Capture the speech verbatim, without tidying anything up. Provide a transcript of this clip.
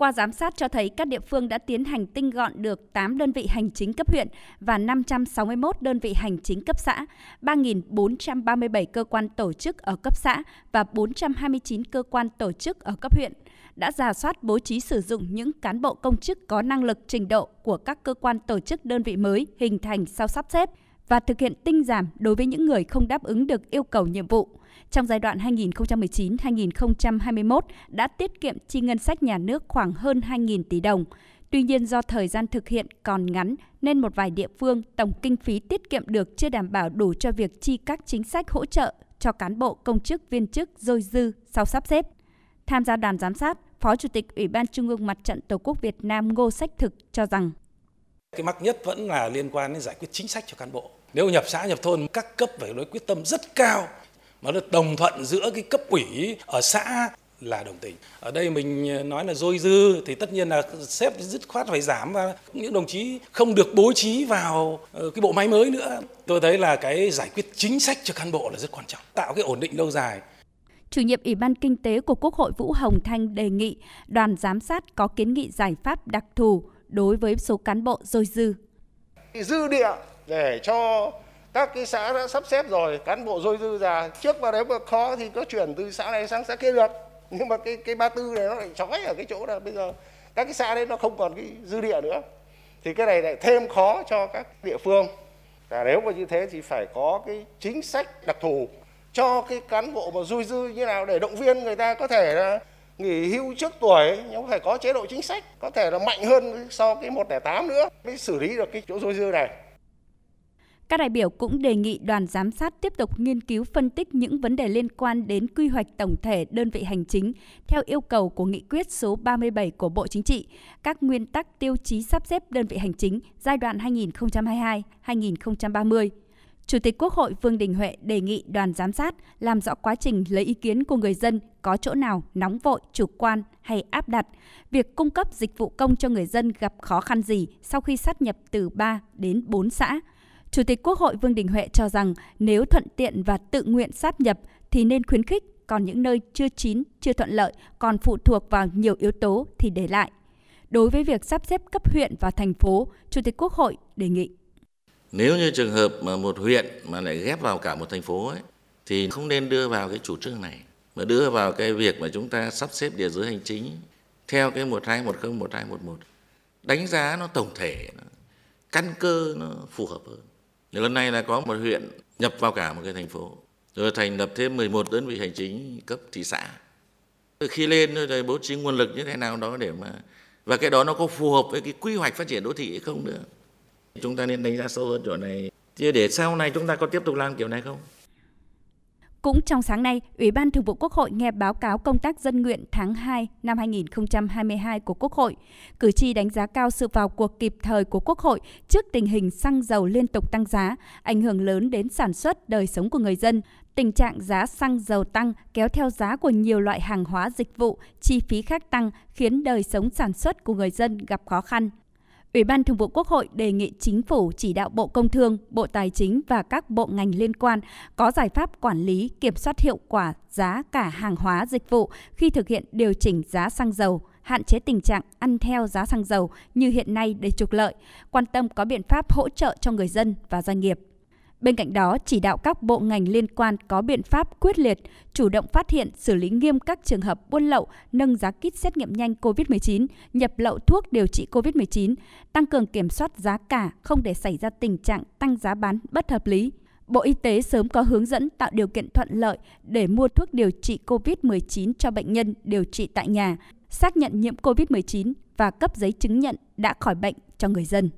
Qua giám sát cho thấy các địa phương đã tiến hành tinh gọn được tám đơn vị hành chính cấp huyện và năm trăm sáu mươi mốt đơn vị hành chính cấp xã, ba nghìn bốn trăm ba mươi bảy cơ quan tổ chức ở cấp xã và bốn trăm hai mươi chín cơ quan tổ chức ở cấp huyện, đã rà soát bố trí sử dụng những cán bộ công chức có năng lực trình độ của các cơ quan tổ chức đơn vị mới hình thành sau sắp xếp và thực hiện tinh giảm đối với những người không đáp ứng được yêu cầu nhiệm vụ. Trong giai đoạn hai nghìn không trăm mười chín đến hai nghìn không trăm hai mươi mốt đã tiết kiệm chi ngân sách nhà nước khoảng hơn hai nghìn tỷ đồng. Tuy nhiên, do thời gian thực hiện còn ngắn nên một vài địa phương tổng kinh phí tiết kiệm được chưa đảm bảo đủ cho việc chi các chính sách hỗ trợ cho cán bộ, công chức, viên chức dôi dư sau sắp xếp. Tham gia đoàn giám sát, Phó Chủ tịch Ủy ban Trung ương Mặt trận Tổ quốc Việt Nam Ngô Sách Thực cho rằng cái mắc nhất vẫn là liên quan đến giải quyết chính sách cho cán bộ. Nếu nhập xã, nhập thôn, các cấp phải có quyết tâm rất cao mà được đồng thuận giữa cái cấp ủy ở xã là đồng tình. Ở đây mình nói là dôi dư thì tất nhiên là xếp dứt khoát phải giảm và những đồng chí không được bố trí vào cái bộ máy mới nữa. Tôi thấy là cái giải quyết chính sách cho cán bộ là rất quan trọng, tạo cái ổn định lâu dài. Chủ nhiệm Ủy ban Kinh tế của Quốc hội Vũ Hồng Thanh đề nghị đoàn giám sát có kiến nghị giải pháp đặc thù đối với số cán bộ dôi dư. Dư địa để cho các cái xã đã sắp xếp rồi, cán bộ dôi dư ra trước vào đấy mà khó thì có chuyển từ xã này sang xã kia được. Nhưng mà cái cái ba mươi tư này nó lại trói ở cái chỗ là bây giờ các cái xã đấy nó không còn cái dư địa nữa. Thì cái này lại thêm khó cho các địa phương. Và nếu mà như thế thì phải có cái chính sách đặc thù cho cái cán bộ mà dôi dư như nào để động viên người ta có thể là nghỉ hưu trước tuổi, nhưng phải có chế độ chính sách, có thể là mạnh hơn so với một không tám nữa mới xử lý được cái chỗ dôi dư này. Các đại biểu cũng đề nghị đoàn giám sát tiếp tục nghiên cứu phân tích những vấn đề liên quan đến quy hoạch tổng thể đơn vị hành chính theo yêu cầu của Nghị quyết số ba mươi bảy của Bộ Chính trị, các nguyên tắc tiêu chí sắp xếp đơn vị hành chính giai đoạn hai nghìn không trăm hai mươi hai đến hai nghìn không trăm ba mươi. Chủ tịch Quốc hội Vương Đình Huệ đề nghị đoàn giám sát làm rõ quá trình lấy ý kiến của người dân có chỗ nào nóng vội, chủ quan hay áp đặt, việc cung cấp dịch vụ công cho người dân gặp khó khăn gì sau khi sát nhập từ ba đến bốn xã. Chủ tịch Quốc hội Vương Đình Huệ cho rằng nếu thuận tiện và tự nguyện sát nhập thì nên khuyến khích, còn những nơi chưa chín, chưa thuận lợi, còn phụ thuộc vào nhiều yếu tố thì để lại. Đối với việc sắp xếp cấp huyện và thành phố, Chủ tịch Quốc hội đề nghị. Nếu như trường hợp mà một huyện mà lại ghép vào cả một thành phố ấy, thì không nên đưa vào cái chủ trương này, mà đưa vào cái việc mà chúng ta sắp xếp địa giới hành chính theo cái một hai một không, một hai một một. Đánh giá nó tổng thể, căn cơ nó phù hợp hơn. Lần này là có một huyện nhập vào cả một cái thành phố, rồi thành lập thêm mười một đơn vị hành chính cấp thị xã. Rồi khi lên rồi bố trí nguồn lực như thế nào đó để mà, và cái đó nó có phù hợp với cái quy hoạch phát triển đô thị hay không nữa. Chúng ta nên đánh giá sâu hơn chỗ này, chứ để sau này chúng ta có tiếp tục làm kiểu này không? Cũng trong sáng nay, Ủy ban Thường vụ Quốc hội nghe báo cáo công tác dân nguyện tháng hai năm hai nghìn không trăm hai mươi hai của Quốc hội. Cử tri đánh giá cao sự vào cuộc kịp thời của Quốc hội trước tình hình xăng dầu liên tục tăng giá, ảnh hưởng lớn đến sản xuất, đời sống của người dân. Tình trạng giá xăng dầu tăng kéo theo giá của nhiều loại hàng hóa dịch vụ, chi phí khác tăng khiến đời sống sản xuất của người dân gặp khó khăn. Ủy ban Thường vụ Quốc hội đề nghị Chính phủ chỉ đạo Bộ Công Thương, Bộ Tài chính và các bộ ngành liên quan có giải pháp quản lý, kiểm soát hiệu quả giá cả hàng hóa dịch vụ khi thực hiện điều chỉnh giá xăng dầu, hạn chế tình trạng ăn theo giá xăng dầu như hiện nay để trục lợi, quan tâm có biện pháp hỗ trợ cho người dân và doanh nghiệp. Bên cạnh đó, chỉ đạo các bộ ngành liên quan có biện pháp quyết liệt, chủ động phát hiện, xử lý nghiêm các trường hợp buôn lậu, nâng giá kit xét nghiệm nhanh cô vít mười chín, nhập lậu thuốc điều trị cô vít mười chín, tăng cường kiểm soát giá cả, không để xảy ra tình trạng tăng giá bán bất hợp lý. Bộ Y tế sớm có hướng dẫn tạo điều kiện thuận lợi để mua thuốc điều trị cô vít mười chín cho bệnh nhân điều trị tại nhà, xác nhận nhiễm cô vít mười chín và cấp giấy chứng nhận đã khỏi bệnh cho người dân.